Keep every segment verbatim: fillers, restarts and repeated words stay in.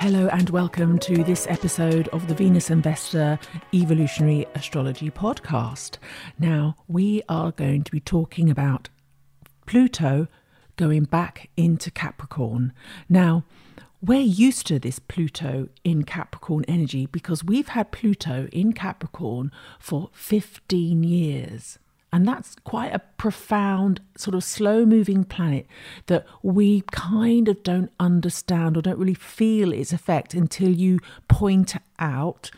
Hello and welcome to this episode of the Venus and Vesta Evolutionary Astrology Podcast. Now, we are going to be talking about Pluto going back into Capricorn. Now, we're used to this Pluto in Capricorn energy because we've had Pluto in Capricorn for fifteen years. And that's quite a profound sort of slow-moving planet that we kind of don't understand or don't really feel its effect until you point out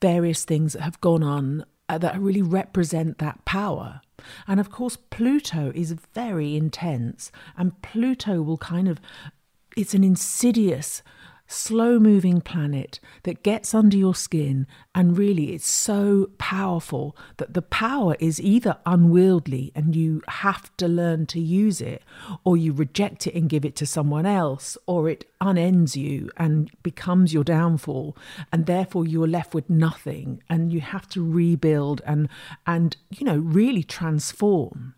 various things that have gone on that really represent that power. And of course, Pluto is very intense, and Pluto will kind of, it's an insidious, slow-moving planet that gets under your skin, and really it's so powerful that the power is either unwieldy and you have to learn to use it, or you reject it and give it to someone else, or it unends you and becomes your downfall, and therefore you're left with nothing and you have to rebuild and and you know really transform.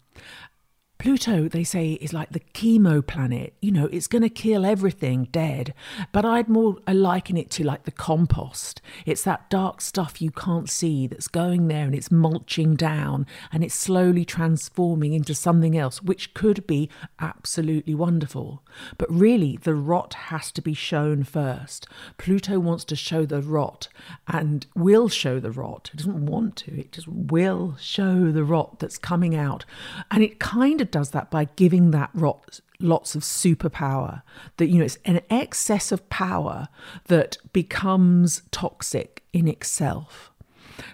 Pluto, they say, is like the chemo planet. You know, it's going to kill everything dead. But I'd more liken it to like the compost. It's that dark stuff you can't see that's going there, and it's mulching down and it's slowly transforming into something else, which could be absolutely wonderful. But really, the rot has to be shown first. Pluto wants to show the rot and will show the rot. It doesn't want to. It just will show the rot that's coming out. And it kind of does that by giving that rot lots of superpower, that, you know, it's an excess of power that becomes toxic in itself.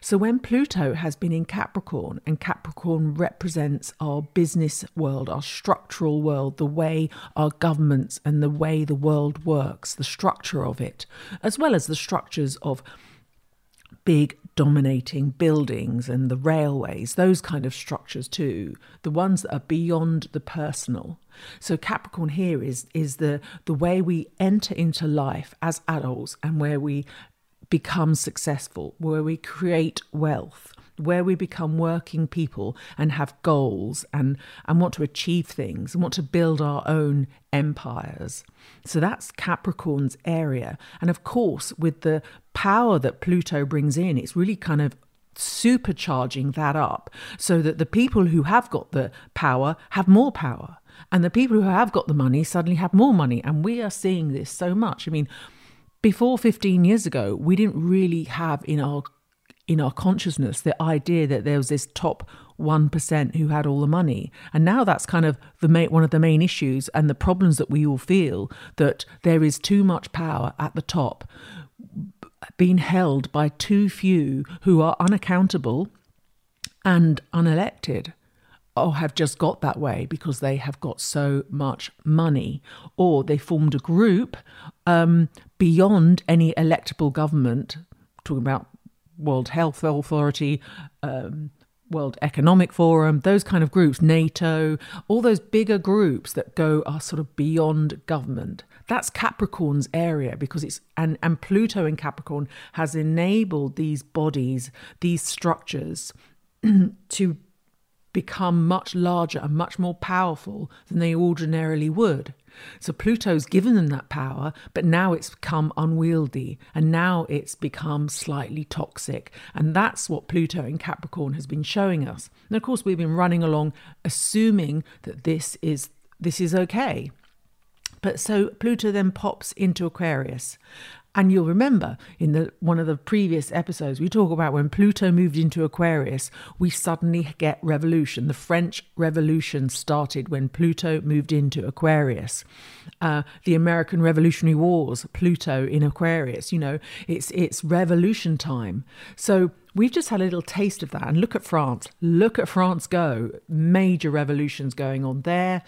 So when Pluto has been in Capricorn, and Capricorn represents our business world, our structural world, the way our governments and the way the world works, the structure of it, as well as the structures of big dominating buildings and the railways, those kind of structures too, the ones that are beyond the personal. So Capricorn here is is the the way we enter into life as adults, and where we become successful, where we create wealth, where we become working people and have goals and, and want to achieve things and want to build our own empires. So that's Capricorn's area. And of course, with the power that Pluto brings in, it's really kind of supercharging that up, so that the people who have got the power have more power, and the people who have got the money suddenly have more money. And we are seeing this so much. I mean, before fifteen years ago, we didn't really have in our in our consciousness the idea that there was this top one percent who had all the money. And now that's kind of the main, one of the main issues and the problems that we all feel, that there is too much power at the top being held by too few who are unaccountable and unelected, or have just got that way because they have got so much money, or they formed a group um, beyond any electable government, talking about World Health Authority, um, World Economic Forum, those kind of groups, NATO, all those bigger groups that go are sort of beyond government. That's Capricorn's area, because it's and, and Pluto in Capricorn has enabled these bodies, these structures to become much larger and much more powerful than they ordinarily would. So Pluto's given them that power, but now it's become unwieldy, and now it's become slightly toxic. And that's what Pluto in Capricorn has been showing us. And of course, we've been running along assuming that this is this is okay. But so Pluto then pops into Aquarius. And you'll remember in the one of the previous episodes, we talk about when Pluto moved into Aquarius, we suddenly get revolution. The French Revolution started when Pluto moved into Aquarius. Uh, the American Revolutionary Wars, Pluto in Aquarius, you know, it's it's revolution time. So we've just had a little taste of that. And look at France. Look at France go. Major revolutions going on there.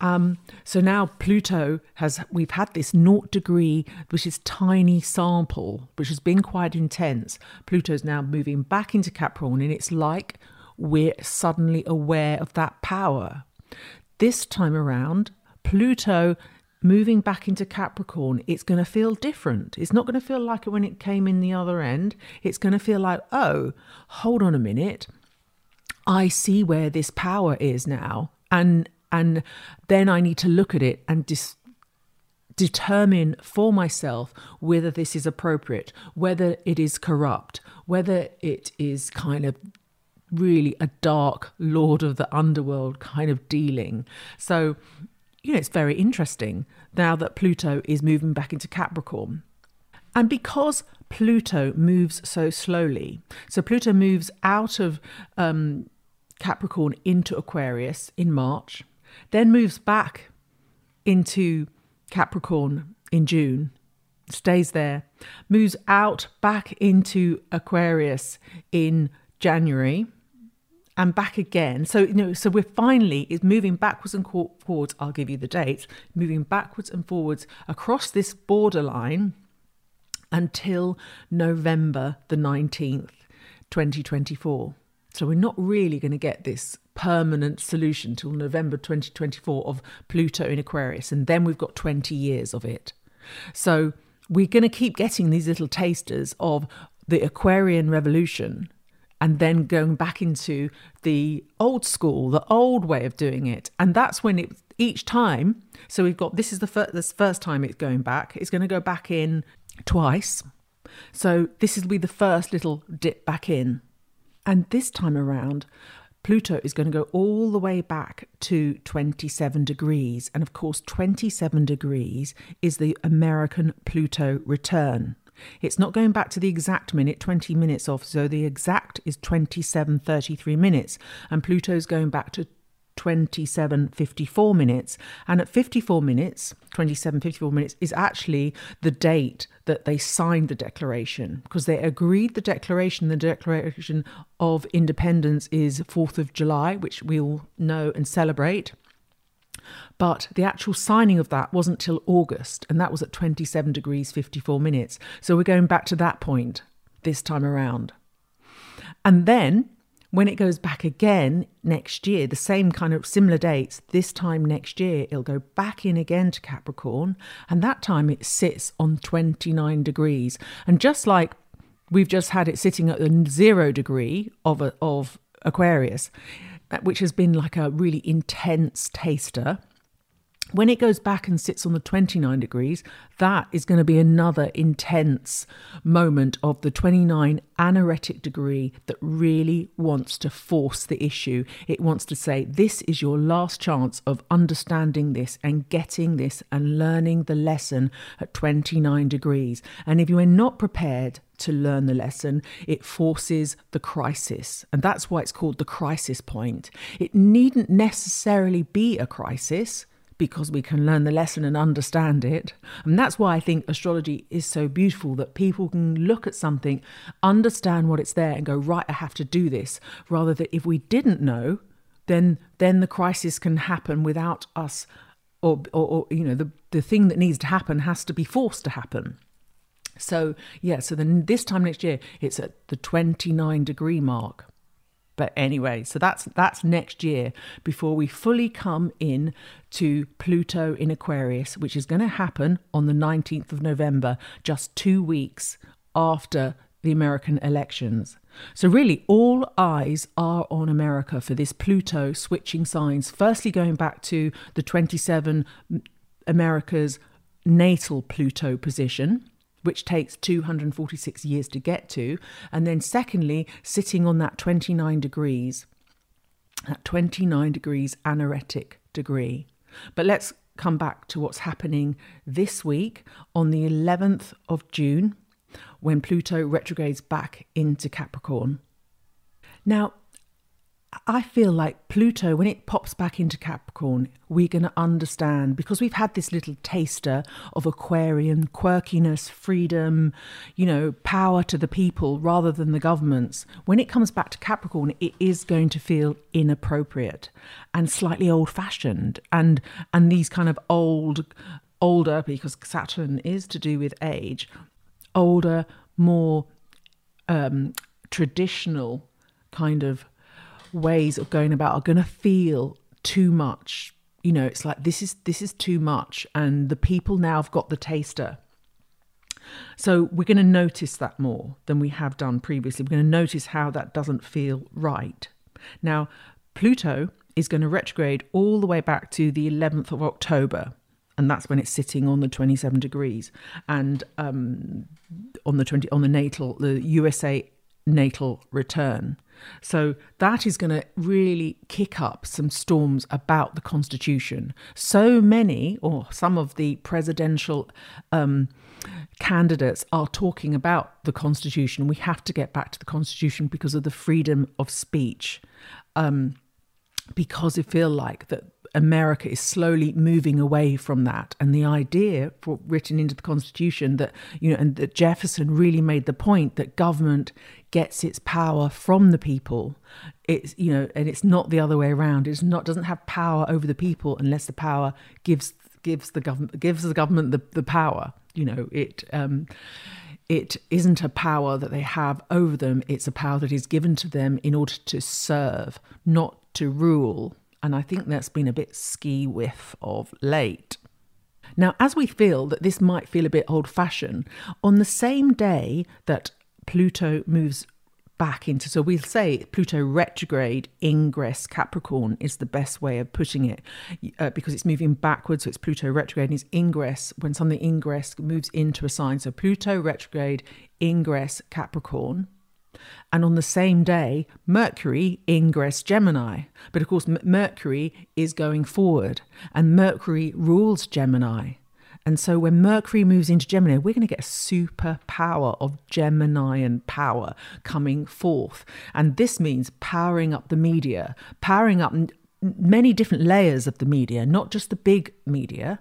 Um, so now Pluto has, we've had this naught degree, which is tiny sample, which has been quite intense. Pluto's now moving back into Capricorn, and it's like we're suddenly aware of that power. This time around, Pluto moving back into Capricorn, it's going to feel different. It's not going to feel like it when it came in the other end. It's going to feel like, oh, hold on a minute. I see where this power is now. And and then I need to look at it and dis- determine for myself whether this is appropriate, whether it is corrupt, whether it is kind of really a dark lord of the underworld kind of dealing. So, you know, it's very interesting now that Pluto is moving back into Capricorn. And because Pluto moves so slowly, so Pluto moves out of um, Capricorn into Aquarius in March, then moves back into Capricorn in June, stays there, moves out back into Aquarius in January, and back again. So, you know, so we're finally, it's moving backwards and forwards. I'll give you the dates, moving backwards and forwards across this borderline until November the nineteenth, twenty twenty-four. So we're not really going to get this permanent solution till November twenty twenty-four of Pluto in Aquarius. And then we've got twenty years of it. So we're going to keep getting these little tasters of the Aquarian revolution and then going back into the old school, the old way of doing it. And that's when it each time. So we've got, this is the first, this first time it's going back. It's going to go back in twice. So this will be the first little dip back in. And this time around, Pluto is going to go all the way back to twenty-seven degrees. And of course, twenty-seven degrees is the American Pluto return. It's not going back to the exact minute, twenty minutes off. So the exact is twenty-seven thirty-three minutes. And Pluto's going back to twenty-seven fifty-four minutes. And at fifty-four minutes, twenty-seven fifty-four minutes is actually the date that they signed the declaration, because they agreed the declaration. The Declaration of Independence is fourth of July, which we all know and celebrate. But the actual signing of that wasn't till August, and that was at twenty-seven degrees fifty-four minutes. So we're going back to that point this time around. And then when it goes back again next year, the same kind of similar dates, this time next year, it'll go back in again to Capricorn. And that time it sits on twenty-nine degrees. And just like we've just had it sitting at the zero degree of, a, of Aquarius, which has been like a really intense taster, when it goes back and sits on the twenty-nine degrees, that is going to be another intense moment of the twenty-nine anoretic degree that really wants to force the issue. It wants to say, this is your last chance of understanding this and getting this and learning the lesson at twenty-nine degrees. And if you are not prepared to learn the lesson, it forces the crisis. And that's why it's called the crisis point. It needn't necessarily be a crisis, because we can learn the lesson and understand it. And that's why I think astrology is so beautiful, that people can look at something, understand what it's there and go, right, I have to do this. Rather than if we didn't know, then then the crisis can happen without us, or, or, or you know, the, the thing that needs to happen has to be forced to happen. So, yeah, so then this time next year, it's at the twenty-nine degree mark. But anyway, so that's that's next year before we fully come in to Pluto in Aquarius, which is going to happen on the nineteenth of November, just two weeks after the American elections. So really, all eyes are on America for this Pluto switching signs. Firstly, going back to the twenty-seven America's natal Pluto position, which takes two hundred forty-six years to get to. And then secondly, sitting on that twenty-nine degrees, that twenty-nine degrees anoretic degree. But let's come back to what's happening this week on the eleventh of June, when Pluto retrogrades back into Capricorn. Now, I feel like Pluto, when it pops back into Capricorn, we're going to understand, because we've had this little taster of Aquarian quirkiness, freedom, you know, power to the people rather than the governments. When it comes back to Capricorn, it is going to feel inappropriate and slightly old fashioned and and these kind of old, older, because Saturn is to do with age, older, more um, traditional kind of ways of going about are going to feel too much. You know, it's like this is this is too much, and the people now have got the taster. So we're going to notice that more than we have done previously. We're going to notice how that doesn't feel right. Now, Pluto is going to retrograde all the way back to the eleventh of October, and that's when it's sitting on the twenty-seven degrees and um, on the twenty on the natal the U S A natal return. So that is going to really kick up some storms about the Constitution. So many, or some of the presidential um, candidates are talking about the Constitution. We have to get back to the Constitution because of the freedom of speech, um, because they feel like that America is slowly moving away from that. And the idea for, written into the Constitution that, you know, and that Jefferson really made the point that government gets its power from the people. It's, you know, and it's not the other way around. It's not, doesn't have power over the people unless the power gives gives the government gives the government the, the power. You know, it um, it isn't a power that they have over them. It's a power that is given to them in order to serve, not to rule. And I think that's been a bit ski-whiff of late. Now, as we feel that this might feel a bit old-fashioned, on the same day that Pluto moves back into, so we'll say Pluto retrograde ingress Capricorn is the best way of putting it, uh, because it's moving backwards. So it's Pluto retrograde and it's ingress when something ingress moves into a sign. So Pluto retrograde ingress Capricorn. And on the same day, Mercury ingress Gemini. But of course, M- Mercury is going forward and Mercury rules Gemini. And so when Mercury moves into Gemini, we're going to get a superpower of Geminian power coming forth. And this means powering up the media, powering up n- many different layers of the media, not just the big media.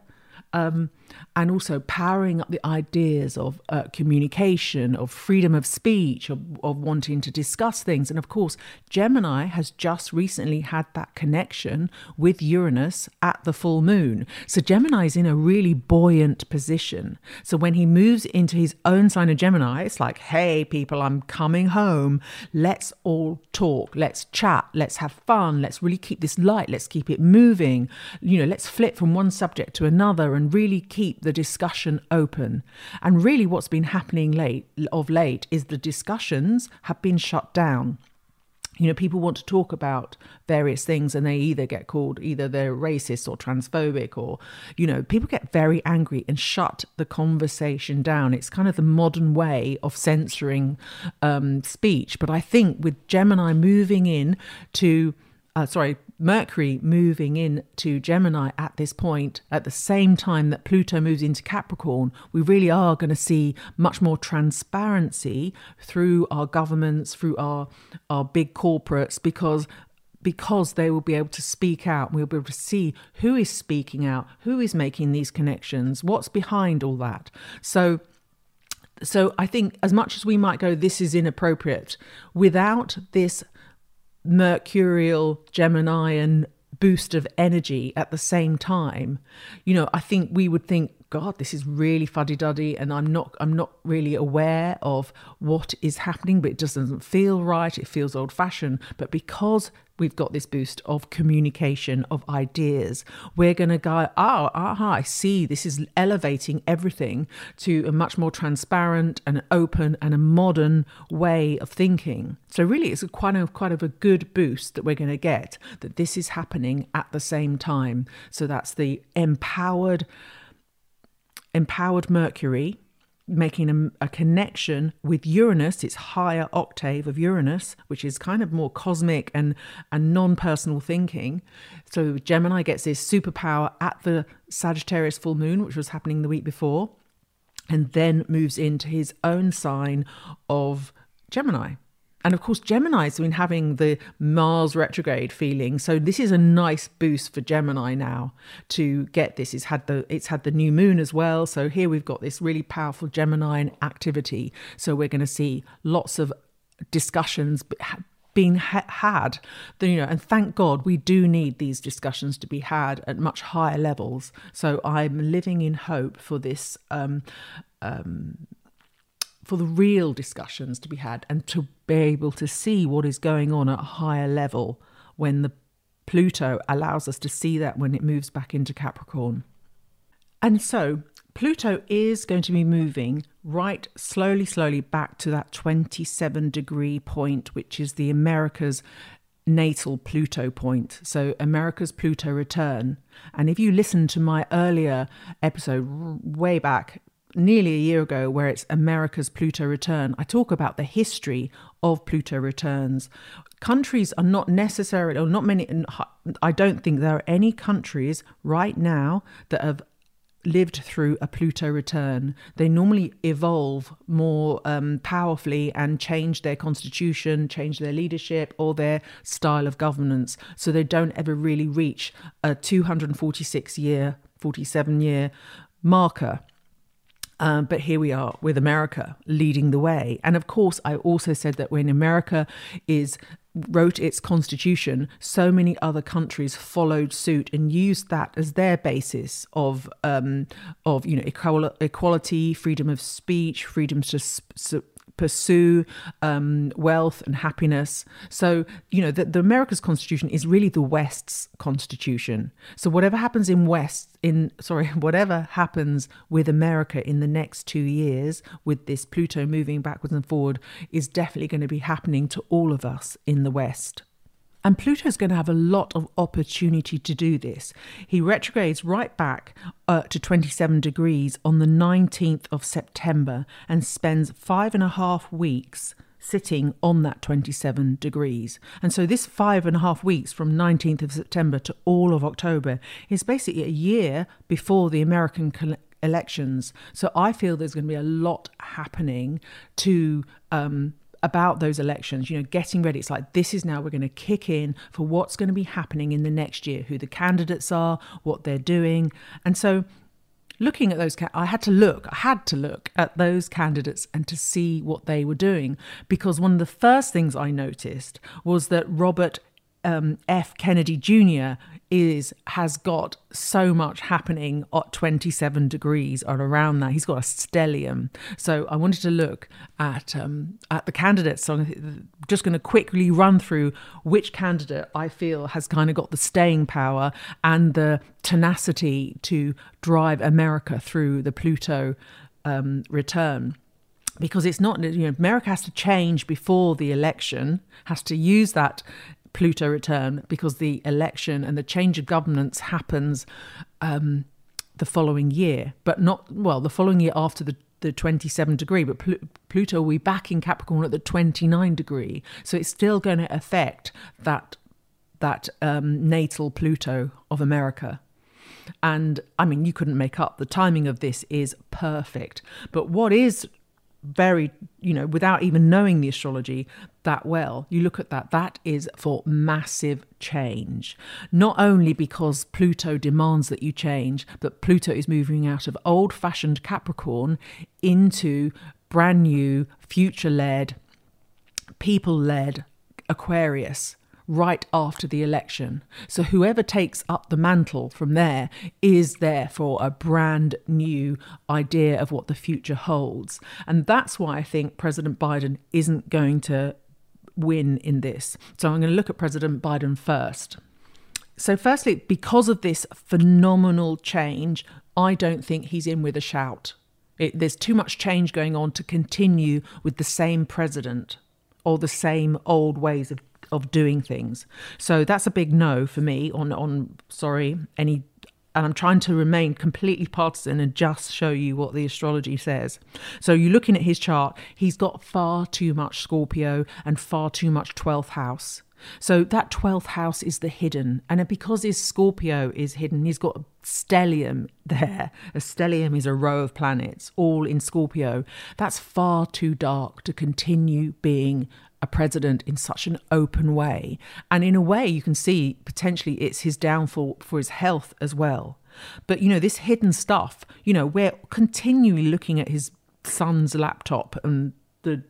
Um, and also powering up the ideas of uh, communication, of freedom of speech, of, of wanting to discuss things. And of course, Gemini has just recently had that connection with Uranus at the full moon. So Gemini is in a really buoyant position. So when he moves into his own sign of Gemini, it's like, hey, people, I'm coming home. Let's all talk. Let's chat. Let's have fun. Let's really keep this light. Let's keep it moving. You know, let's flip from one subject to another and really keep the discussion open. And really what's been happening late of late is the discussions have been shut down. You know, people want to talk about various things and they either get called, either they're racist or transphobic or, you know, people get very angry and shut the conversation down. It's kind of the modern way of censoring um, speech. But I think with Gemini moving in to, uh, sorry, Mercury moving in to Gemini at this point, at the same time that Pluto moves into Capricorn, we really are going to see much more transparency through our governments, through our, our big corporates, because because they will be able to speak out. We'll be able to see who is speaking out, who is making these connections, what's behind all that. So so I think as much as we might go, this is inappropriate, without this mercurial Geminian boost of energy at the same time, you know, I think we would think, God, this is really fuddy-duddy and I'm not I'm not really aware of what is happening, but it just doesn't feel right. It feels old-fashioned. But because we've got this boost of communication, of ideas, we're going to go, oh, aha, I see. This is elevating everything to a much more transparent and open and a modern way of thinking. So really, it's a quite of quite of a good boost that we're going to get, that this is happening at the same time. So that's the empowered Empowered Mercury making a, a connection with Uranus, its higher octave of Uranus, which is kind of more cosmic and, and non-personal thinking. So Gemini gets this superpower at the Sagittarius full moon, which was happening the week before, and then moves into his own sign of Gemini. And of course, Gemini's been having the Mars retrograde feeling. So this is a nice boost for Gemini now to get this. It's had the it's had the new moon as well. So here we've got this really powerful Gemini activity. So we're going to see lots of discussions being ha- had. You know, and thank God we do need these discussions to be had at much higher levels. So I'm living in hope for this. Um, um, for the real discussions to be had and to be able to see what is going on at a higher level when the Pluto allows us to see that when it moves back into Capricorn. And so Pluto is going to be moving right slowly, slowly back to that twenty-seven degree point, which is the America's natal Pluto point, so America's Pluto Return. And if you listen to my earlier episode way back, nearly a year ago, where it's America's Pluto Return, I talk about the history of Pluto returns. Countries are not necessarily, or not many, I don't think there are any countries right now that have lived through a Pluto return. They normally evolve more um, powerfully and change their constitution, change their leadership or their style of governance. So they don't ever really reach a two hundred forty-six year, forty-seven year marker. Um, but here we are with America leading the way. And of course, I also said that when America is wrote its constitution, so many other countries followed suit and used that as their basis of um, of you know equal, equality, freedom of speech, freedom to sp- sp- pursue um, wealth and happiness. So you know the, the America's constitution is really the West's constitution. So whatever happens in West in sorry, whatever happens with America in the next two years with this Pluto moving backwards and forward is definitely going to be happening to all of us in the West. And Pluto's going to have a lot of opportunity to do this. He retrogrades right back uh, to twenty-seven degrees on the nineteenth of September and spends five and a half weeks sitting on that twenty-seven degrees. And so this five and a half weeks from nineteenth of September to all of October is basically a year before the American cal- elections. So I feel there's going to be a lot happening to um about those elections, you know, getting ready. It's like, this is now, we're going to kick in for what's going to be happening in the next year, who the candidates are, what they're doing. And so looking at those, I had to look, I had to look at those candidates and to see what they were doing, because one of the first things I noticed was that Robert um, F. Kennedy Junior is has got so much happening at twenty-seven degrees or around that. He's got a stellium. So I wanted to look at um, at the candidates. So I'm just going to quickly run through which candidate I feel has kind of got the staying power and the tenacity to drive America through the Pluto um, return. Because it's not, you know, America has to change before the election, has to use that Pluto return, because the election and the change of governance happens um, the following year, but not, well, the following year after the, the twenty-seven degree, but Pl- Pluto will be back in Capricorn at the twenty-nine degree. So it's still going to affect that, that um, natal Pluto of America. And I mean, you couldn't make up, the timing of this is perfect. But what is very, you know, without even knowing the astrology that well, you look at that, that is for massive change. Not only because Pluto demands that you change, but Pluto is moving out of old-fashioned Capricorn into brand new, future-led, people-led Aquarius right after the election. So whoever takes up the mantle from there is there for a brand new idea of what the future holds. And that's why I think President Biden isn't going to win in this. So I'm going to look at President Biden first. So firstly, because of this phenomenal change, I don't think he's in with a shout. It, there's too much change going on to continue with the same president or the same old ways of of doing things. So that's a big no for me on, on sorry, any, and I'm trying to remain completely partisan and just show you what the astrology says. So you're looking at his chart, he's got far too much Scorpio and far too much twelfth house. So that twelfth house is the hidden. And because his Scorpio is hidden, he's got a stellium there. A stellium is a row of planets, all in Scorpio. That's far too dark to continue being a president in such an open way. And in a way, you can see potentially it's his downfall for his health as well. But, you know, this hidden stuff, you know, we're continually looking at his son's laptop and the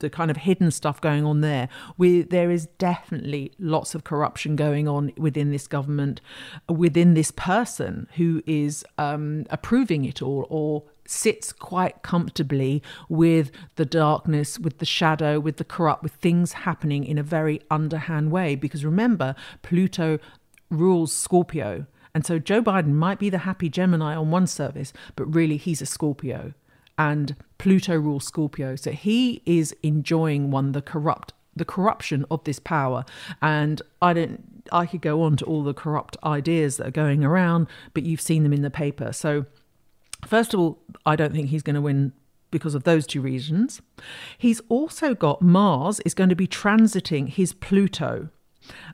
the kind of hidden stuff going on there. We, there is definitely lots of corruption going on within this government, within this person who is um, approving it all or sits quite comfortably with the darkness, with the shadow, with the corrupt, with things happening in a very underhand way. Because remember, Pluto rules Scorpio. And so Joe Biden might be the happy Gemini on one surface, but really he's a Scorpio. And Pluto rules Scorpio. So he is enjoying one, the corrupt the corruption of this power. And I don't, I could go on to all the corrupt ideas that are going around, but you've seen them in the paper. So first of all, I don't think he's going to win because of those two reasons. He's also got Mars is going to be transiting his Pluto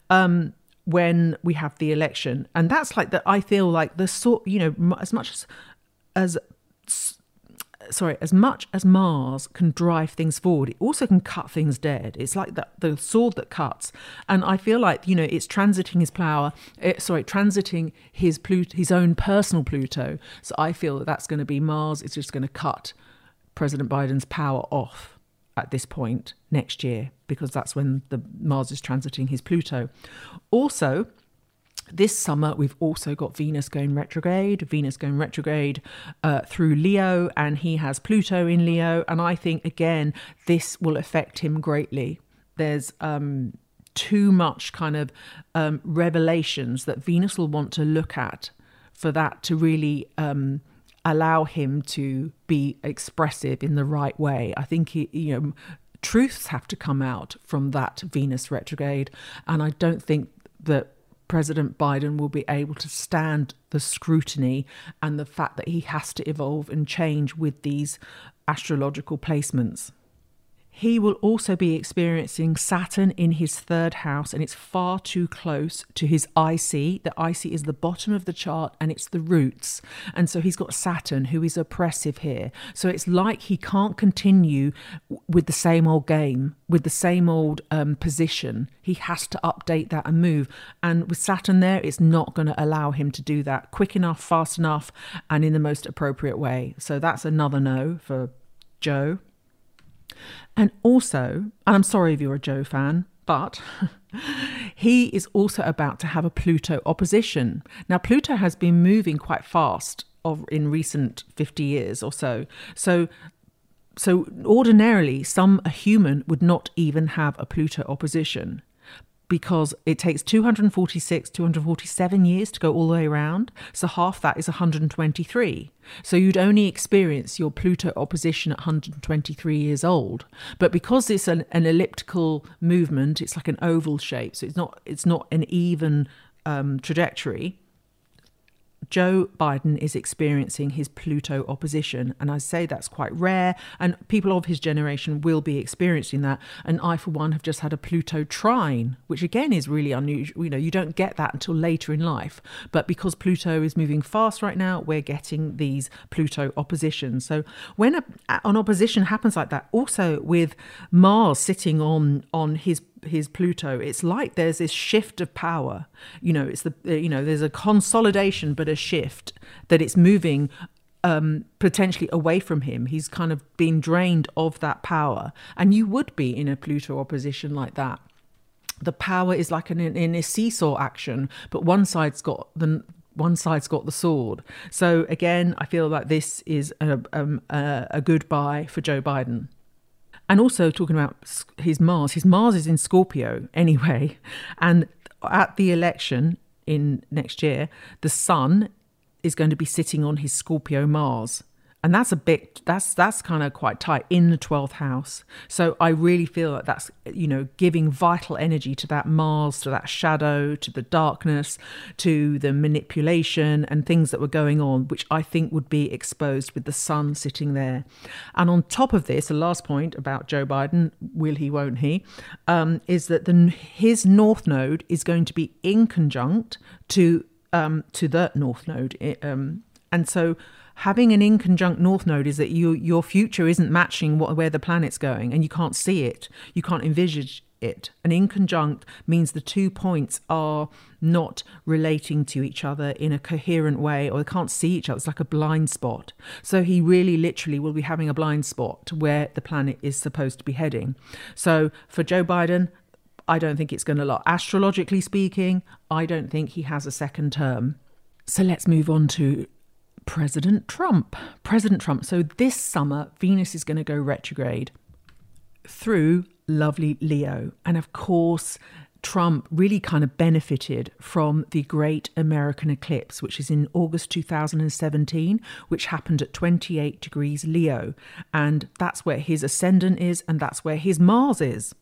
um, when we have the election. And that's like that. I feel like the sort, you know, as much as, as Sorry, as much as Mars can drive things forward, it also can cut things dead. It's like the, the sword that cuts. And I feel like, you know, it's transiting his power, it, sorry, transiting his Pluto, his own personal Pluto. So I feel that that's going to be Mars. It's just going to cut President Biden's power off at this point next year, because that's when the Mars is transiting his Pluto. Also, this summer, we've also got Venus going retrograde, Venus going retrograde uh, through Leo, and he has Pluto in Leo. And I think, again, this will affect him greatly. There's um, too much kind of um, revelations that Venus will want to look at for that to really um, allow him to be expressive in the right way. I think, he, you know, truths have to come out from that Venus retrograde. And I don't think that President Biden will be able to stand the scrutiny and the fact that he has to evolve and change with these astrological placements. He will also be experiencing Saturn in his third house, and it's far too close to his I C. The I C is the bottom of the chart, and it's the roots. And so he's got Saturn, who is oppressive here. So it's like he can't continue with the same old game, with the same old um, position. He has to update that and move. And with Saturn there, it's not going to allow him to do that quick enough, fast enough, and in the most appropriate way. So that's another no for Joe. And also, and I'm sorry if you're a Joe fan, but he is also about to have a Pluto opposition. Now, Pluto has been moving quite fast of, in recent fifty years or so. So, so ordinarily, some a human would not even have a Pluto opposition, because it takes two hundred forty-six, two hundred forty-seven years to go all the way around. So half that is one hundred twenty-three. So you'd only experience your Pluto opposition at one hundred twenty-three years old. But because it's an, an elliptical movement, it's like an oval shape. So it's not, it's not an even um, trajectory. Joe Biden is experiencing his Pluto opposition. And I say that's quite rare. And people of his generation will be experiencing that. And I, for one, have just had a Pluto trine, which again is really unusual. You know, you don't get that until later in life. But because Pluto is moving fast right now, we're getting these Pluto oppositions. So when a, an opposition happens like that, also with Mars sitting on, on his his Pluto, it's like there's this shift of power. You know, it's the, you know, there's a consolidation, but a shift that it's moving um, potentially away from him. He's kind of been drained of that power. And you would be in a Pluto opposition like that. The power is like an, in a seesaw action, but one side's got the, one side's got the sword. So again, I feel like this is a, um, a, a good buy for Joe Biden. And also talking about his Mars, his Mars is in Scorpio anyway. And at the election in next year, the sun is going to be sitting on his Scorpio Mars. And that's a bit, that's that's kind of quite tight in the twelfth house. So I really feel that that's, you know, giving vital energy to that Mars, to that shadow, to the darkness, to the manipulation and things that were going on, which I think would be exposed with the sun sitting there. And on top of this, the last point about Joe Biden, will he, won't he, um, is that the, his North Node is going to be in conjunct to, um, to the North Node. Um, and so having an inconjunct North Node is that you, your future isn't matching what, where the planet's going, and you can't see it. You can't envisage it. An inconjunct means the two points are not relating to each other in a coherent way, or they can't see each other. It's like a blind spot. So he really literally will be having a blind spot to where the planet is supposed to be heading. So for Joe Biden, I don't think it's going to last. Astrologically speaking, I don't think he has a second term. So let's move on to President Trump. President Trump. So this summer, Venus is going to go retrograde through lovely Leo. And of course, Trump really kind of benefited from the great American eclipse, which is in August two thousand seventeen, which happened at twenty-eight degrees Leo. And that's where his ascendant is, and that's where his Mars is.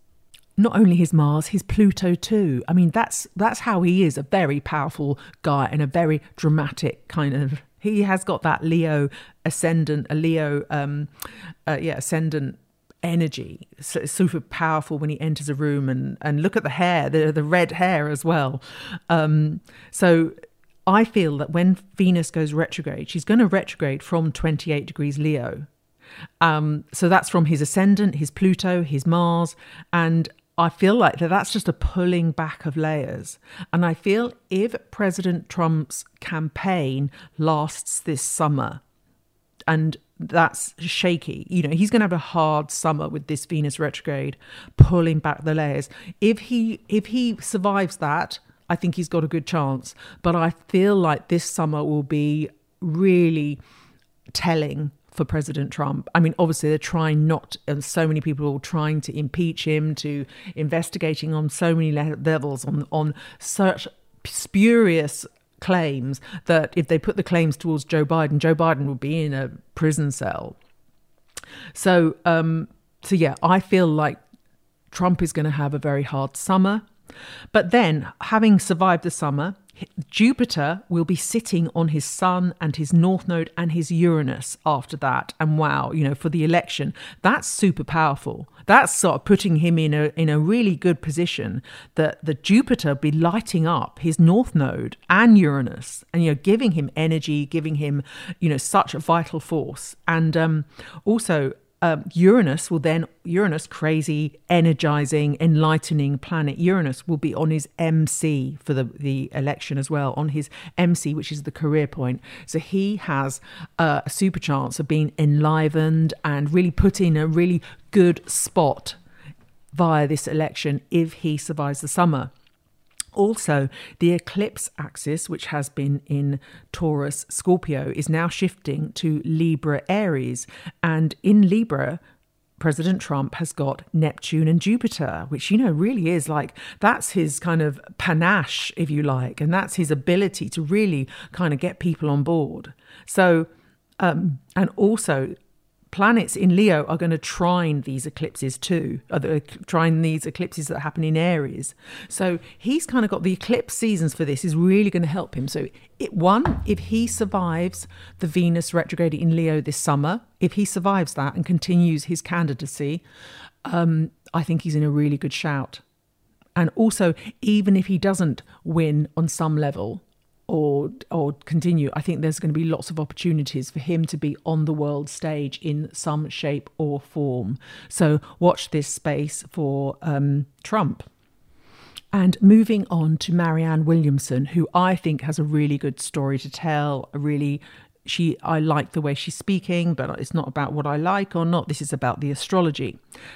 not only his Mars, his Pluto too. I mean, that's that's how he is, a very powerful guy and a very dramatic kind of, he has got that Leo ascendant, a Leo, um, uh, yeah, ascendant energy. So it's super powerful when he enters a room, and, and look at the hair, the, the red hair as well. Um, so I feel that when Venus goes retrograde, she's going to retrograde from twenty-eight degrees Leo. Um, so that's from his ascendant, his Pluto, his Mars. And I feel like that that's just a pulling back of layers. And I feel if President Trump's campaign lasts this summer, and that's shaky, you know, he's going to have a hard summer with this Venus retrograde, pulling back the layers. If he, if he survives that, I think he's got a good chance. But I feel like this summer will be really telling for President Trump. I mean, obviously they're trying not, and so many people are trying to impeach him, to investigating on so many levels on, on such spurious claims that if they put the claims towards Joe Biden, Joe Biden will be in a prison cell. So, um, so yeah, I feel like Trump is going to have a very hard summer. But then, having survived the summer, Jupiter will be sitting on his Sun and his North Node and his Uranus after that. And wow, you know, for the election, that's super powerful. That's sort of putting him in a in a really good position, that the Jupiter be lighting up his North Node and Uranus, and, you know, giving him energy, giving him, you know, such a vital force. And um, also Um, Uranus will then, Uranus, crazy, energizing, enlightening planet, Uranus will be on his M C for the, the election as well, on his M C, which is the career point. So he has uh, a super chance of being enlivened and really put in a really good spot via this election if he survives the summer. Also, the eclipse axis, which has been in Taurus, Scorpio, is now shifting to Libra, Aries. And in Libra, President Trump has got Neptune and Jupiter, which, you know, really is like, that's his kind of panache, if you like. And that's his ability to really kind of get people on board. So, um, and also, planets in Leo are going to trine these eclipses too, uh, trine these eclipses that happen in Aries. So he's kind of got the eclipse seasons for this is really going to help him. So it, one, if he survives the Venus retrograde in Leo this summer, if he survives that and continues his candidacy, um, I think he's in a really good shout. And also, even if he doesn't win on some level, or or continue, I think there's going to be lots of opportunities for him to be on the world stage in some shape or form. So watch this space for um, Trump. And moving on to Marianne Williamson, who I think has a really good story to tell. A really, she I like the way she's speaking, but it's not about what I like or not. This is about the astrology.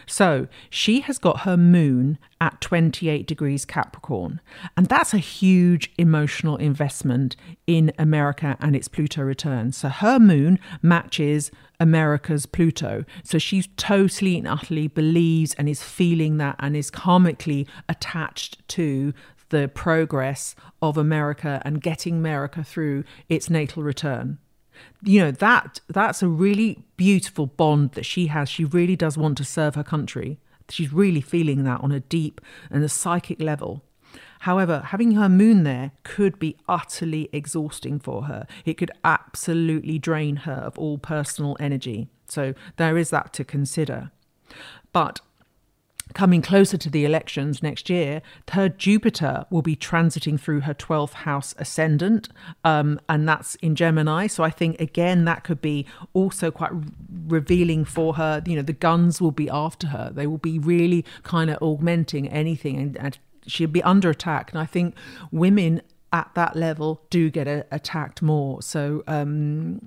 So she has got her moon at twenty-eight degrees Capricorn. And that's a huge emotional investment in America and its Pluto return. So her moon matches America's Pluto. So she totally and utterly believes and is feeling that and is karmically attached to the progress of America and getting America through its natal return. You know, that that's a really beautiful bond that she has. She really does want to serve her country. She's really feeling that on a deep and a psychic level. However, having her moon there could be utterly exhausting for her. It could absolutely drain her of all personal energy. So there is that to consider. But coming closer to the elections next year, her Jupiter will be transiting through her twelfth house ascendant, um, and that's in Gemini. So I think, again, that could be also quite revealing for her. You know, the guns will be after her. They will be really kind of augmenting anything, and, and she'll be under attack. And I think women at that level do get a, attacked more. So um,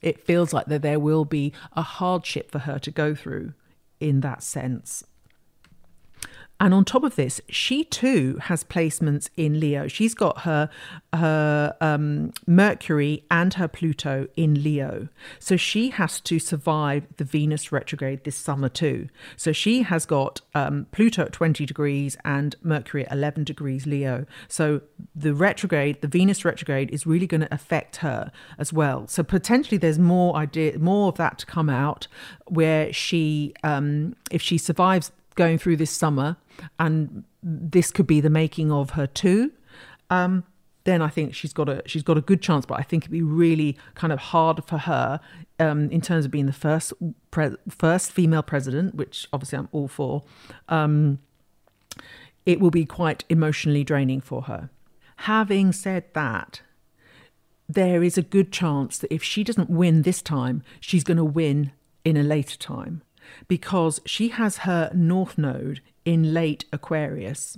it feels like that there will be a hardship for her to go through in that sense. And on top of this, she too has placements in Leo. She's got her her um, Mercury and her Pluto in Leo. So she has to survive the Venus retrograde this summer too. So she has got um, Pluto at twenty degrees and Mercury at eleven degrees Leo. So the retrograde, the Venus retrograde, is really going to affect her as well. So potentially there's more idea, more of that to come out, where she, um, if she survives going through this summer, and this could be the making of her too, um, then I think she's got a she's got a good chance. But I think it'd be really kind of hard for her um, in terms of being the first pre- first female president, which obviously I'm all for. Um, it will be quite emotionally draining for her. Having said that, there is a good chance that if she doesn't win this time, she's going to win in a later time, because she has her North Node in late Aquarius.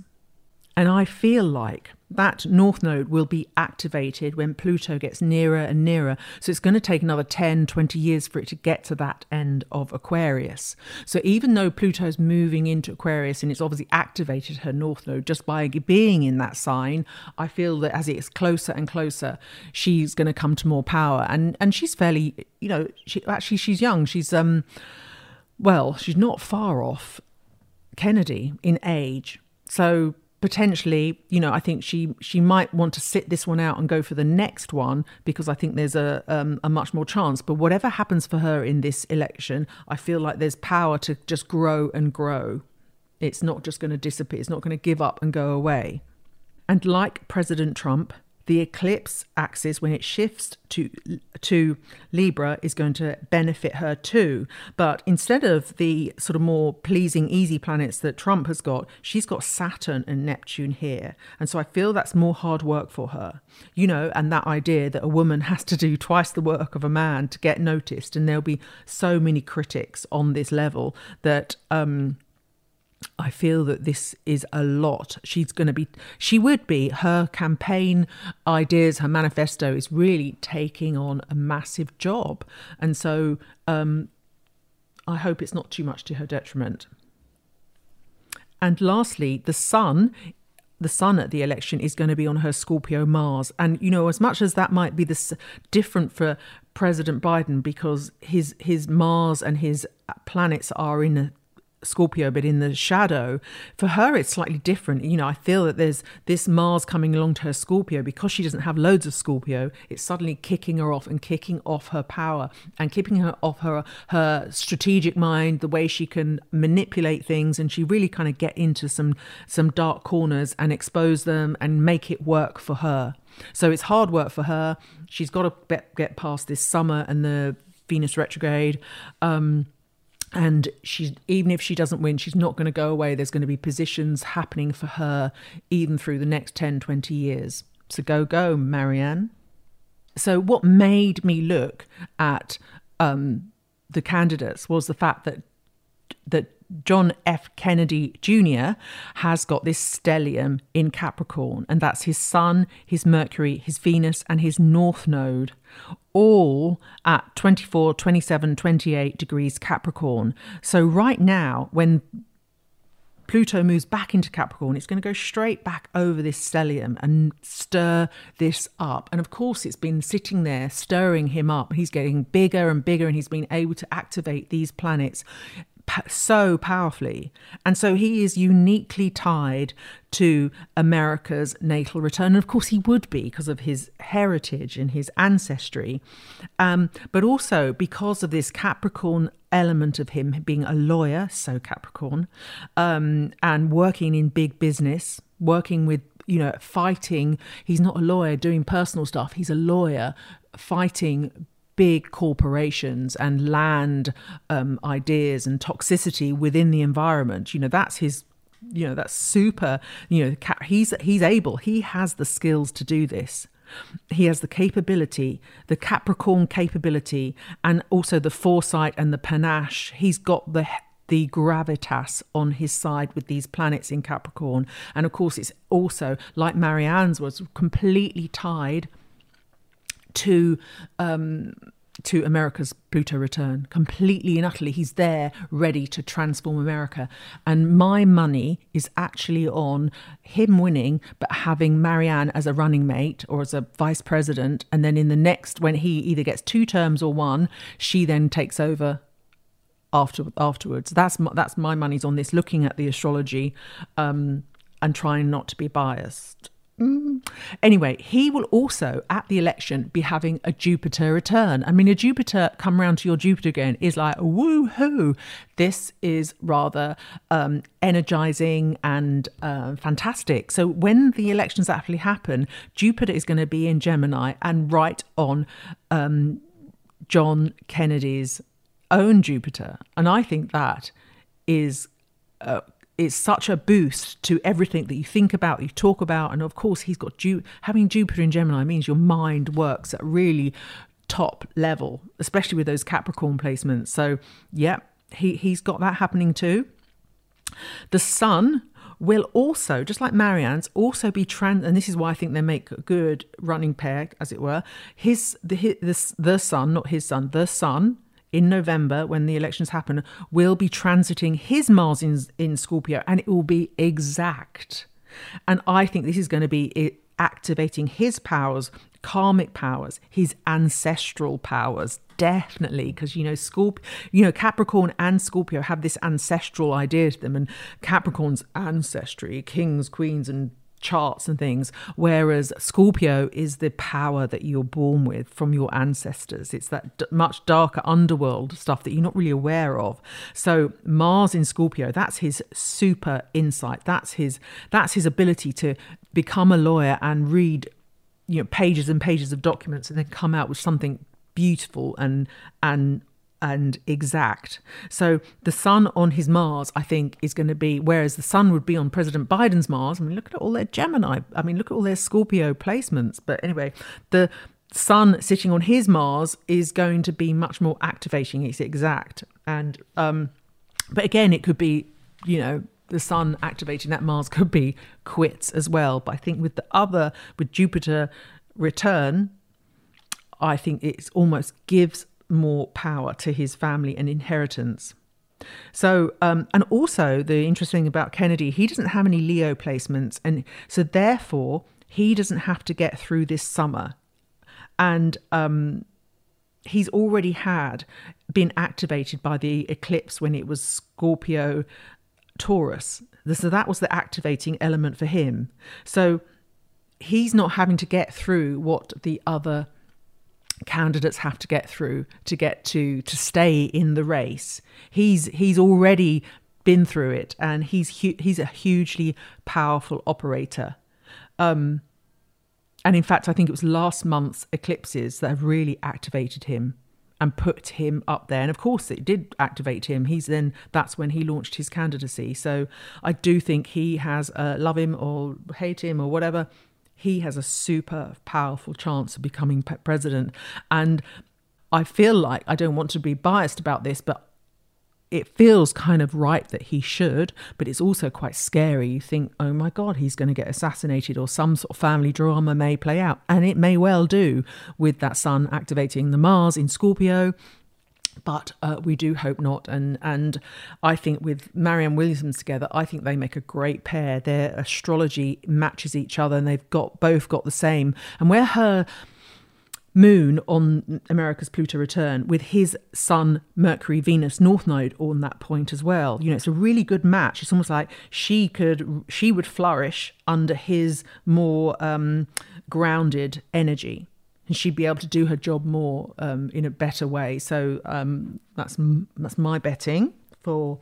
And I feel like that North Node will be activated when Pluto gets nearer and nearer. So it's going to take another ten, twenty years for it to get to that end of Aquarius. So even though Pluto's moving into Aquarius and it's obviously activated her North Node just by being in that sign, I feel that as it's closer and closer, she's going to come to more power. And and she's fairly, you know, she actually she's young. She's, um, well, she's not far off Kennedy in age. So potentially, you know, I think she she might want to sit this one out and go for the next one, because I think there's a um, a much more chance. But whatever happens for her in this election, I feel like there's power to just grow and grow. It's not just going to disappear. It's not going to give up and go away. And like President Trump, the eclipse axis, when it shifts to to Libra, is going to benefit her too. But instead of the sort of more pleasing, easy planets that Trump has got, she's got Saturn and Neptune here. And so I feel that's more hard work for her, you know, and that idea that a woman has to do twice the work of a man to get noticed. And there'll be so many critics on this level that um I feel that this is a lot. She's going to be, she would be, her campaign ideas, her manifesto is really taking on a massive job. And so um, I hope it's not too much to her detriment. And lastly, the sun, the sun at the election is going to be on her Scorpio Mars. And, you know, as much as that might be this different for President Biden, because his, his Mars and his planets are in a Scorpio, but in the shadow, for her it's slightly different. You know, I feel that there's this Mars coming along to her Scorpio, because she doesn't have loads of Scorpio, it's suddenly kicking her off and kicking off her power and keeping her off her her strategic mind, the way she can manipulate things, and she really kind of get into some some dark corners and expose them and make it work for her. So it's hard work for her. She's got to get past this summer and the Venus retrograde. Um, And she's, even if she doesn't win, she's not going to go away. There's going to be positions happening for her even through the next ten, twenty years. So go, go, Marianne. So what made me look at um, the candidates was the fact that that John F. Kennedy Junior has got this stellium in Capricorn, and that's his Sun, his Mercury, his Venus and his North Node, all at twenty-four, twenty-seven, twenty-eight degrees Capricorn. So right now, when Pluto moves back into Capricorn, it's going to go straight back over this stellium and stir this up. And of course, it's been sitting there stirring him up. He's getting bigger and bigger, and he's been able to activate these planets so powerfully. And so he is uniquely tied to America's natal return. And of course he would be, because of his heritage and his ancestry, um, but also because of this Capricorn element of him being a lawyer, so Capricorn, um, and working in big business, working with, you know, fighting. He's not a lawyer doing personal stuff. He's a lawyer fighting big corporations and land um, ideas and toxicity within the environment. You know, that's his, you know, that's super, you know, he's, he's able, he has the skills to do this. He has the capability, the Capricorn capability, and also the foresight and the panache. He's got the the gravitas on his side with these planets in Capricorn. And of course, it's also, like Marianne's, was completely tied to um, to America's Pluto return, completely and utterly. He's there ready to transform America. And my money is actually on him winning, but having Marianne as a running mate or as a vice president. And then in the next, when he either gets two terms or one, she then takes over after afterwards. That's my, that's my money's on this, looking at the astrology um, and trying not to be biased. Mm. Anyway, he will also at the election be having a Jupiter return. I mean, a Jupiter come round to your Jupiter again is like, woohoo. This is rather um, energizing and uh, fantastic. So when the elections actually happen, Jupiter is going to be in Gemini and right on um, John Kennedy's own Jupiter. And I think that is uh, it's such a boost to everything that you think about, you talk about. And of course, he's got Ju- having Jupiter in Gemini means your mind works at a really top level, especially with those Capricorn placements. So yeah, he, he's got that happening too. The sun will also, just like Marianne's, also be trans, and this is why I think they make a good running pair, as it were. His the, his, the sun, not his sun, the sun, in November, when the elections happen, will be transiting his Mars in, in Scorpio, and it will be exact. And I think this is going to be activating his powers, karmic powers, his ancestral powers, definitely. Because, you know, Scorp- you know, Capricorn and Scorpio have this ancestral idea to them, and Capricorn's ancestry, kings, queens, and charts and things, whereas Scorpio is the power that you're born with from your ancestors. It's that d- much darker underworld stuff that you're not really aware of. So Mars in Scorpio, that's his super insight. That's his that's his ability to become a lawyer and read, you know, pages and pages of documents and then come out with something beautiful and and and exact. So the sun on his Mars, I think, is going to be, whereas the sun would be on President Biden's Mars. I mean, look at all their Gemini. I mean, look at all their Scorpio placements. But anyway, the sun sitting on his Mars is going to be much more activating. It's exact. And, um, but again, it could be, you know, the sun activating that Mars could be quits as well. But I think with the other, with Jupiter return, I think it's almost gives more power to his family and inheritance. So um and also the interesting thing about Kennedy, he doesn't have any Leo placements, and so therefore he doesn't have to get through this summer. And um he's already had been activated by the eclipse when it was Scorpio Taurus, so that was the activating element for him. So he's not having to get through what the other candidates have to get through to get to to stay in the race. He's he's already been through it, and he's hu- he's a hugely powerful operator. Um and in fact, I think it was last month's eclipses that have really activated him and put him up there. And of course it did activate him. He's then that's when he launched his candidacy. So I do think he has uh, love him or hate him or whatever, he has a super powerful chance of becoming president. And I feel like, I don't want to be biased about this, but it feels kind of right that he should, but it's also quite scary. You think, oh my God, he's going to get assassinated, or some sort of family drama may play out. And it may well do, with that sun activating the Mars in Scorpio. But uh, we do hope not. And and I think with Marianne Williamson together, I think they make a great pair. Their astrology matches each other, and they've got both got the same. And where her moon on America's Pluto return with his sun, Mercury, Venus, North Node on that point as well. You know, it's a really good match. It's almost like she could she would flourish under his more um, grounded energy. And she'd be able to do her job more um, in a better way. So um, that's that's my betting for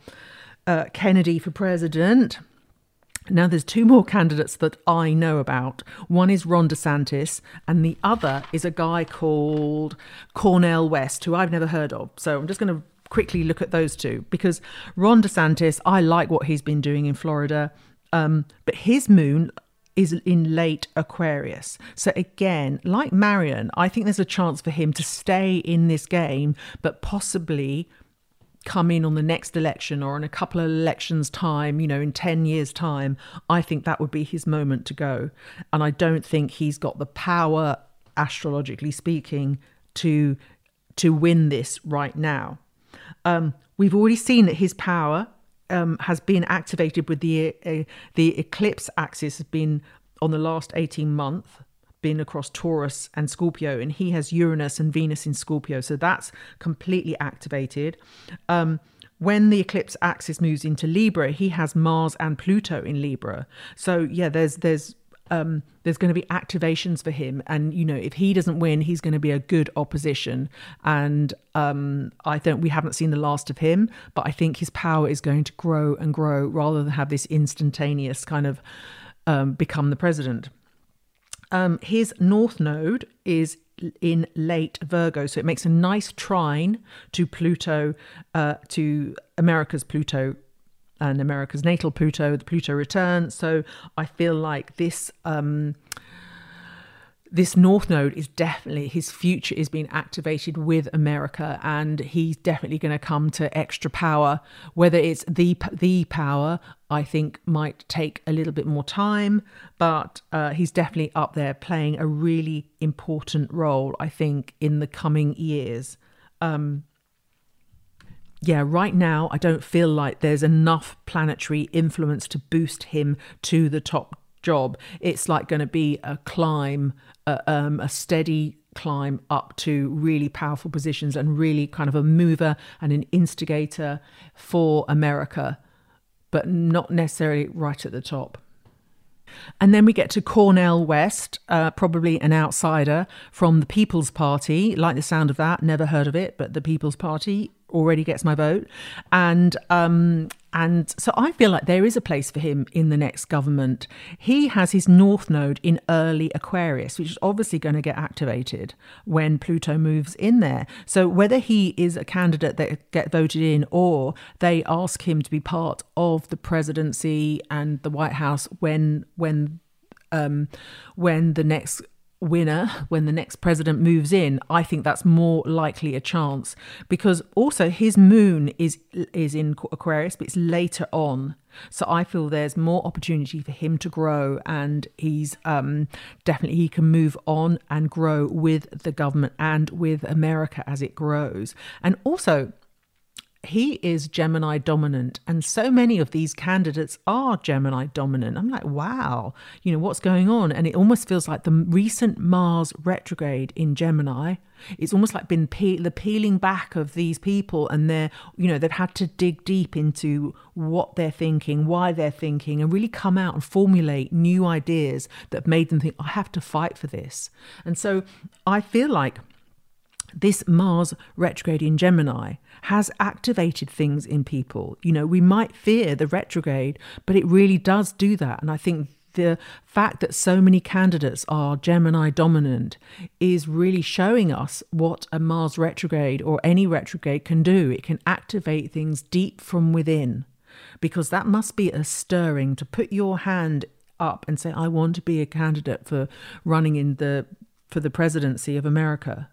uh, Kennedy for president. Now, there's two more candidates that I know about. One is Ron DeSantis, and the other is a guy called Cornel West, who I've never heard of. So I'm just going to quickly look at those two, because Ron DeSantis, I like what he's been doing in Florida, um, but his moon is in late Aquarius. So again, like Marianne, I think there's a chance for him to stay in this game, but possibly come in on the next election or in a couple of elections time, you know, in ten years time. I think that would be his moment to go. And I don't think he's got the power, astrologically speaking, to to win this right now. Um, we've already seen that his power Um, has been activated with the uh, the eclipse axis has been on the last eighteen months, been across Taurus and Scorpio, and he has Uranus and Venus in Scorpio, so that's completely activated. Um, when the eclipse axis moves into Libra, he has Mars and Pluto in Libra. So yeah, there's there's um, there's going to be activations for him. And, you know, if he doesn't win, he's going to be a good opposition. And um, I think we haven't seen the last of him, but I think his power is going to grow and grow rather than have this instantaneous kind of um, become the president. Um, his North Node is in late Virgo, so it makes a nice trine to Pluto, uh, to America's Pluto and America's natal Pluto, the Pluto return. So I feel like this um, this North Node is definitely, his future is being activated with America, and he's definitely going to come to extra power. Whether it's the the power, I think might take a little bit more time, but uh, he's definitely up there playing a really important role, I think, in the coming years. Um, Yeah, right now, I don't feel like there's enough planetary influence to boost him to the top job. It's like going to be a climb, uh, um, a steady climb up to really powerful positions and really kind of a mover and an instigator for America, but not necessarily right at the top. And then we get to Cornel West, uh, probably an outsider from the People's Party. Like the sound of that, never heard of it, but the People's Party already gets my vote. And um, and so I feel like there is a place for him in the next government. He has his North Node in early Aquarius, which is obviously going to get activated when Pluto moves in there. So whether he is a candidate that get voted in or they ask him to be part of the presidency and the White House when when um, when the next winner, when the next president moves in, I think that's more likely a chance, because also his moon is is in Aquarius, but it's later on. So I feel there's more opportunity for him to grow, and he's um, definitely, he can move on and grow with the government and with America as it grows. And also, he is Gemini dominant, and so many of these candidates are Gemini dominant. I'm like, wow, you know, what's going on? And it almost feels like the recent Mars retrograde in Gemini, it's almost like been pe the peeling back of these people, and they're, you know, they've had to dig deep into what they're thinking, why they're thinking, and really come out and formulate new ideas that made them think, I have to fight for this. And so I feel like this Mars retrograde in Gemini has activated things in people. You know, we might fear the retrograde, but it really does do that. And I think the fact that so many candidates are Gemini dominant is really showing us what a Mars retrograde or any retrograde can do. It can activate things deep from within, because that must be a stirring to put your hand up and say, I want to be a candidate for running in the for the presidency of America,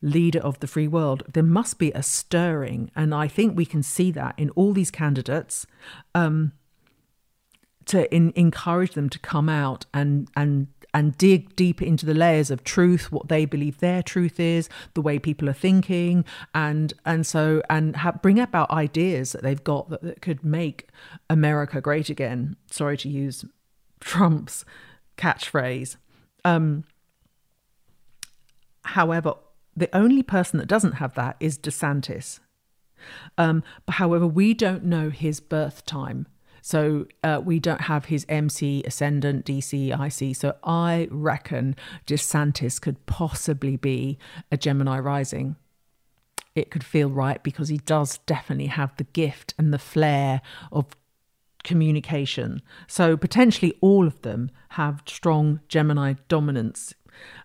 leader of the free world. There must be a stirring, and I think we can see that in all these candidates, um, to in, encourage them to come out and and and dig deep into the layers of truth, what they believe their truth is, the way people are thinking, and and so and have, bring about ideas that they've got that, that could make America great again. Sorry to use Trump's catchphrase. Um, however, the only person that doesn't have that is DeSantis. Um, but however, we don't know his birth time. So uh, we don't have his M C, Ascendant, D C, I C. So I reckon DeSantis could possibly be a Gemini rising. It could feel right, because he does definitely have the gift and the flair of communication. So potentially all of them have strong Gemini dominance.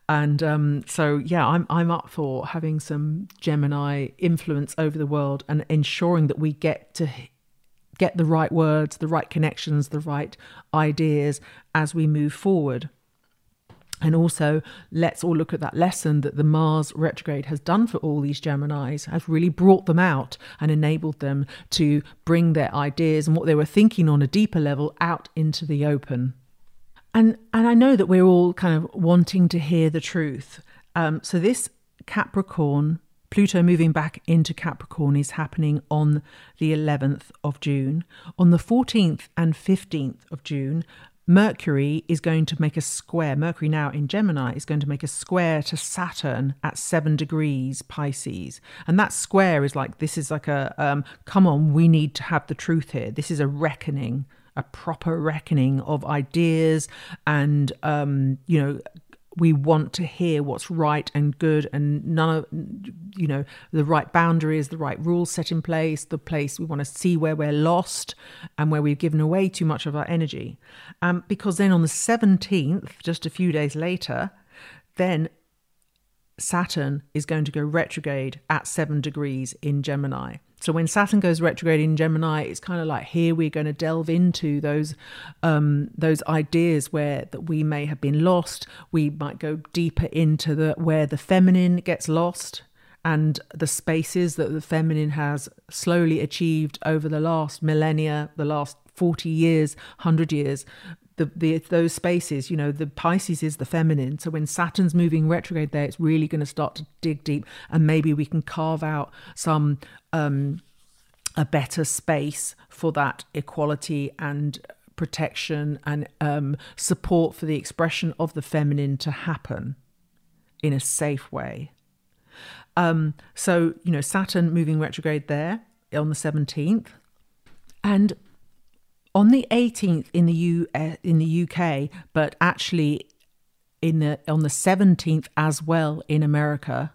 And um, so, yeah, I'm, I'm up for having some Gemini influence over the world and ensuring that we get to get the right words, the right connections, the right ideas as we move forward. And also, let's all look at that lesson that the Mars retrograde has done for all these Geminis, has really brought them out and enabled them to bring their ideas and what they were thinking on a deeper level out into the open. And and I know that we're all kind of wanting to hear the truth. Um, so this Capricorn, Pluto moving back into Capricorn, is happening on the eleventh of June. On the fourteenth and fifteenth of June, Mercury is going to make a square. Mercury now in Gemini is going to make a square to Saturn at seven degrees Pisces. And that square is like, this is like a, um, come on, we need to have the truth here. This is a reckoning a proper reckoning of ideas, and um, you know, we want to hear what's right and good, and none of, you know, the right boundaries, the right rules set in place, the place we want to see where we're lost and where we've given away too much of our energy. Um, because then on the seventeenth, just a few days later, then Saturn is going to go retrograde at seven degrees in Gemini. So when Saturn goes retrograde in Gemini, it's kind of like, here we're going to delve into those um, those ideas where that we may have been lost. We might go deeper into the where the feminine gets lost, and the spaces that the feminine has slowly achieved over the last millennia, the last forty years, one hundred years. The, the those spaces, you know, the Pisces is the feminine. So when Saturn's moving retrograde there, it's really going to start to dig deep, and maybe we can carve out some um, a better space for that equality and protection and um, support for the expression of the feminine to happen in a safe way. Um, so, you know, Saturn moving retrograde there on the seventeenth, and on the eighteenth in the U in the U K, but actually in the on the seventeenth as well in America,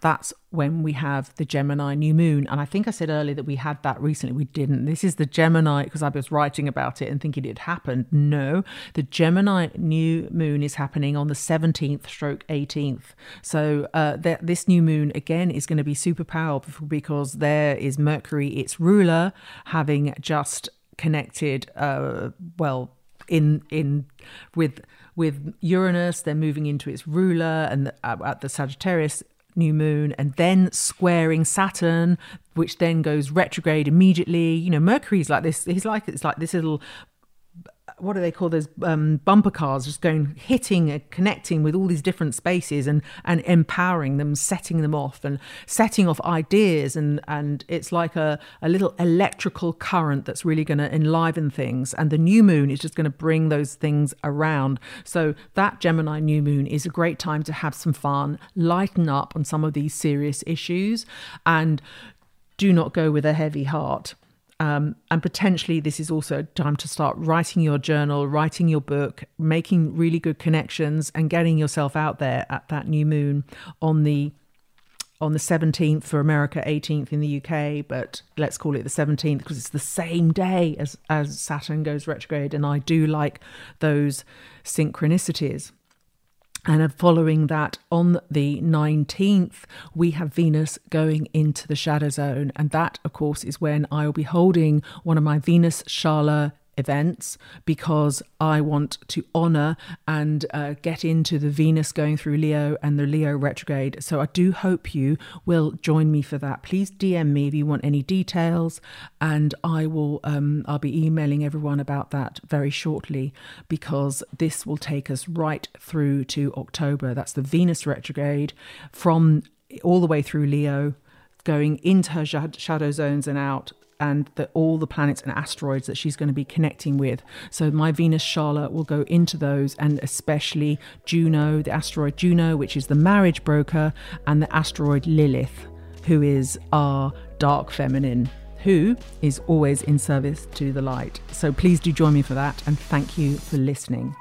that's when we have the Gemini new moon. And I think I said earlier that we had that recently. We didn't. This is the Gemini, because I was writing about it and thinking it happened. No, the Gemini new moon is happening on the seventeenth stroke eighteenth. So uh, th this new moon, again, is going to be super powerful, because there is Mercury, its ruler, having just connected uh well in in with with Uranus. They're moving into its ruler and the, uh, at the Sagittarius new moon, and then squaring Saturn, which then goes retrograde immediately. You know, Mercury's like this, he's like it's like this little, what do they call those um bumper cars, just going hitting and connecting with all these different spaces and and empowering them, setting them off and setting off ideas, and and it's like a a little electrical current that's really going to enliven things, and the new moon is just going to bring those things around. So that Gemini new moon is a great time to have some fun, lighten up on some of these serious issues, and do not go with a heavy heart. Um, and potentially this is also time to start writing your journal, writing your book, making really good connections and getting yourself out there at that new moon on the on the seventeenth for America, eighteenth in the U K. But let's call it the seventeenth because it's the same day as, as Saturn goes retrograde. And I do like those synchronicities. And following that, on the nineteenth, we have Venus going into the shadow zone. And that, of course, is when I will be holding one of my Venus Shala events, because I want to honor and uh, get into the Venus going through Leo and the Leo retrograde. So I do hope you will join me for that. Please D M me if you want any details, and I will um, I'll be emailing everyone about that very shortly, because this will take us right through to October. That's the Venus retrograde from all the way through Leo, going into her shadow zones and out, and the, all the planets and asteroids that she's going to be connecting with. So my Venus Shala will go into those, and especially Juno, the asteroid Juno, which is the marriage broker, and the asteroid Lilith, who is our dark feminine, who is always in service to the light. So please do join me for that, and thank you for listening.